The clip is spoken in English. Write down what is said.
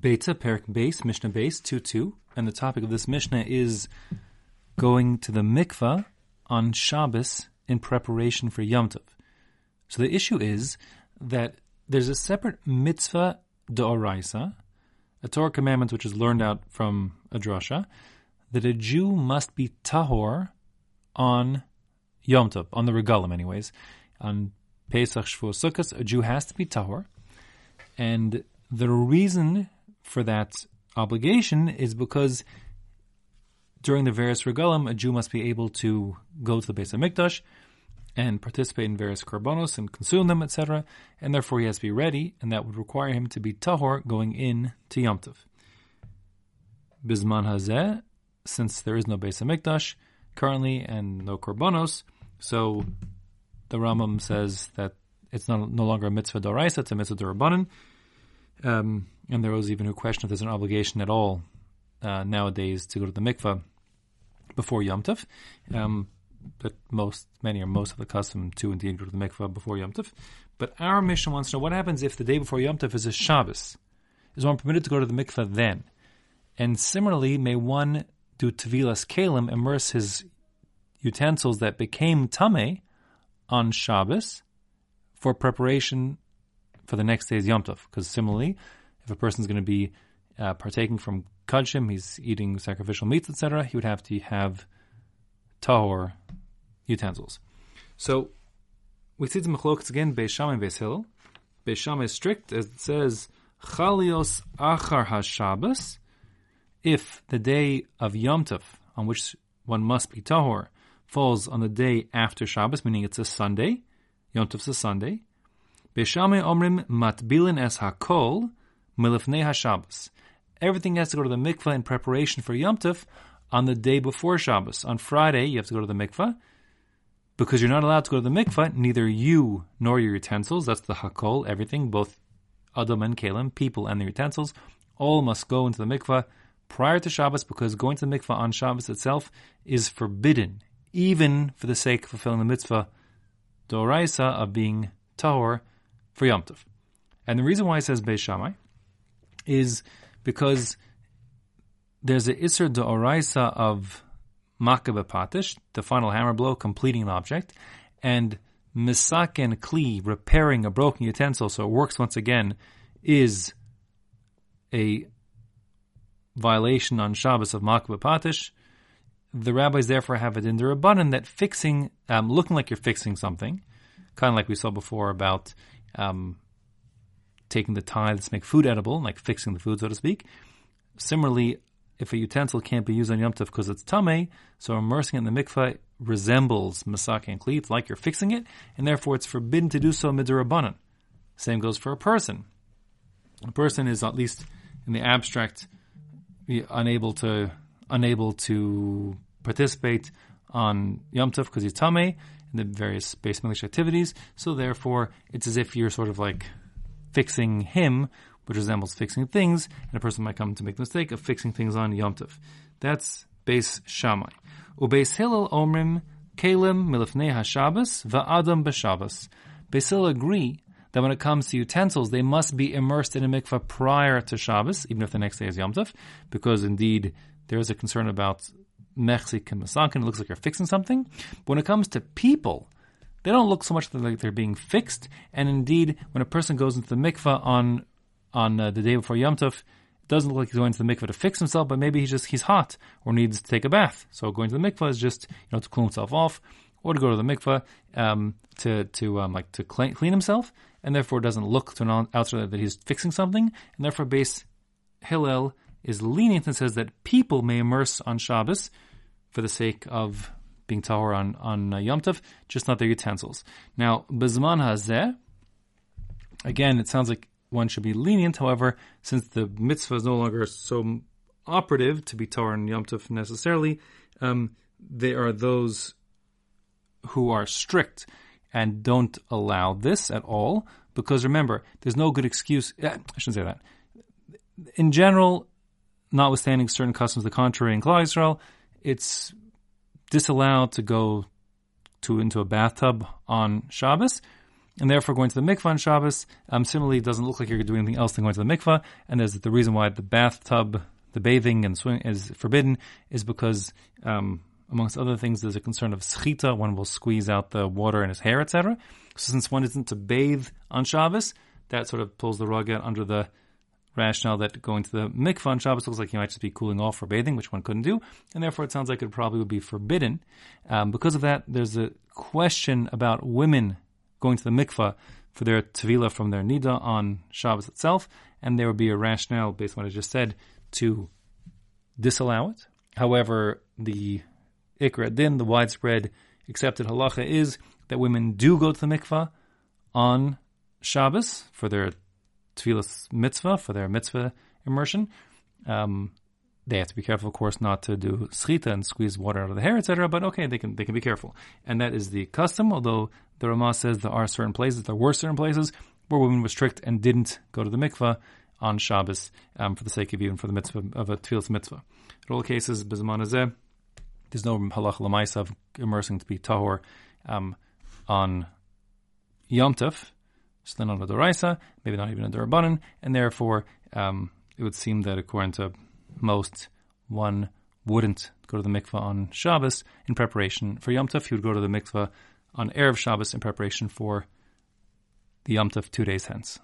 Beta, Perek Beis, Mishnah Beis 2:2, and the topic of this Mishnah is going to the Mikvah on Shabbos in preparation for Yom Tov. So the issue is that there's a separate mitzvah d'oraisa, a Torah commandment which is learned out from Adrasha, that a Jew must be Tahor on Yom Tov, on the Regalim anyways. On Pesach, Shavu, Sukkos, a Jew has to be Tahor. And the reason for that obligation is because during the various regalim, a Jew must be able to go to the Beis Mikdash and participate in various korbanos and consume them, etc. And therefore he has to be ready, and that would require him to be tahor going in to Yom Tov. Bizman Hazeh, since there is no Beis Mikdash currently and no korbanos, so the Ramam says that it's no longer a mitzvah doraisa, it's a mitzvah d'rabbanan. And there was even a question if there's an obligation at all nowadays to go to the mikvah before Yom Tov. But many are of the custom to indeed go to the mikvah before Yom Tov. But our mission wants to know what happens if the day before Yom Tov is a Shabbos. Is one permitted to go to the mikvah then? And similarly, may one do tevilas kalim, immerse his utensils that became tame on Shabbos for preparation for the next day's Yom Tov? Because similarly, if a person's going to be partaking from kodashim, he's eating sacrificial meats, etc., he would have to have tahor utensils. So we see the mechlokes again, Beis Shammai and beishil. Beis Shammai is strict, as it says, Chalios achar has Shabbos. If the day of Yom Tov, on which one must be tahor, falls on the day after Shabbos, meaning it's a Sunday, Yom Tov's a Sunday, Beis Shammai omrim matbilin es hakol Milifnei Shabbos. Everything has to go to the mikvah in preparation for Yom Tov on the day before Shabbos. On Friday, you have to go to the mikvah because you're not allowed to go to the mikvah, neither you nor your utensils. That's the hakol, everything, both adam and kalim, people and their utensils, all must go into the mikvah prior to Shabbos because going to the mikvah on Shabbos itself is forbidden, even for the sake of fulfilling the mitzvah d'oraisa of being tahor for Yom Tov. And the reason why it says Beis Shammai is because there's an Isser D'Oraisa of Makeh B'Patish, the final hammer blow, completing an object, and Misaken Kli, repairing a broken utensil, so it works once again, is a violation on Shabbos of Makeh B'Patish. The rabbis therefore have it in the Rabbanan that fixing, looking like you're fixing something, kind of like we saw before about taking the tithes to make food edible, like fixing the food, so to speak. Similarly, if a utensil can't be used on Yom Tov because it's tameh, so immersing it in the mikvah resembles masak and kli, like you're fixing it, and therefore it's forbidden to do so midrabbanan. Same goes for a person. A person is, at least in the abstract, unable to participate on Yom Tov because he's tameh, in the various Beis Mikdash activities, so therefore it's as if you're sort of like fixing him, which resembles fixing things, and a person might come to make the mistake of fixing things on Yom Tov. That's Beis Shammai. Ubeis Hillel omrim kalim milifnei haShabbos va'adam b'Shabbos. Beis Hillel agree that when it comes to utensils, they must be immersed in a mikvah prior to Shabbos, even if the next day is Yom Tov, because indeed there is a concern about mechzik and masakin. It looks like you're fixing something. But when it comes to people, they don't look so much like they're being fixed, and indeed, when a person goes into the mikvah on the day before Yom Tov, it doesn't look like he's going to the mikvah to fix himself, but maybe he's hot or needs to take a bath. So going to the mikvah is just to cool himself off, or to go to the mikvah to clean himself, and therefore it doesn't look to an outsider that he's fixing something, and therefore Beis Hillel is lenient and says that people may immerse on Shabbos for the sake of being tahor on Yom Tov, just not their utensils. Now, Bizman Hazeh, again, it sounds like one should be lenient. However, since the mitzvah is no longer so operative to be tahor on Yom Tov necessarily, there are those who are strict and don't allow this at all. Because remember, there's no good excuse. I shouldn't say that. In general, notwithstanding certain customs the contrary in Chalios achar has Shabbos, it's disallowed to go into a bathtub on Shabbos, and therefore going to the mikvah on Shabbos, similarly, it doesn't look like you're doing anything else than going to the mikvah, and there's the reason why the bathtub, the bathing and swimming is forbidden, is because, amongst other things, there's a concern of schita, one will squeeze out the water in his hair, etc. So since one isn't to bathe on Shabbos, that sort of pulls the rug out under the rationale that going to the mikvah on Shabbos looks like you might just be cooling off for bathing, which one couldn't do, and therefore it sounds like it probably would be forbidden. Because of that, there's a question about women going to the mikvah for their tevila from their nida on Shabbos itself, and there would be a rationale, based on what I just said, to disallow it. However, the ikra din, the widespread accepted halacha, is that women do go to the mikvah on Shabbos for their Tvilas mitzvah, for their mitzvah immersion. They have to be careful, of course, not to do schita and squeeze water out of the hair, etc. But okay, they can be careful, and that is the custom. Although the Ramah says there were certain places where women were strict and didn't go to the mikvah on Shabbos for the sake of even for the mitzvah of a Tvilas mitzvah. In all cases, Bizman Hazeh, there's no halach l'maisa of immersing to be tahor on Yom Tov. So then on the doraisa, maybe not even a d'rabbanan, and therefore it would seem that according to most, one wouldn't go to the mikvah on Shabbos in preparation for Yom Tov. He would go to the mikvah on Erev Shabbos in preparation for the Yom Tov 2 days hence.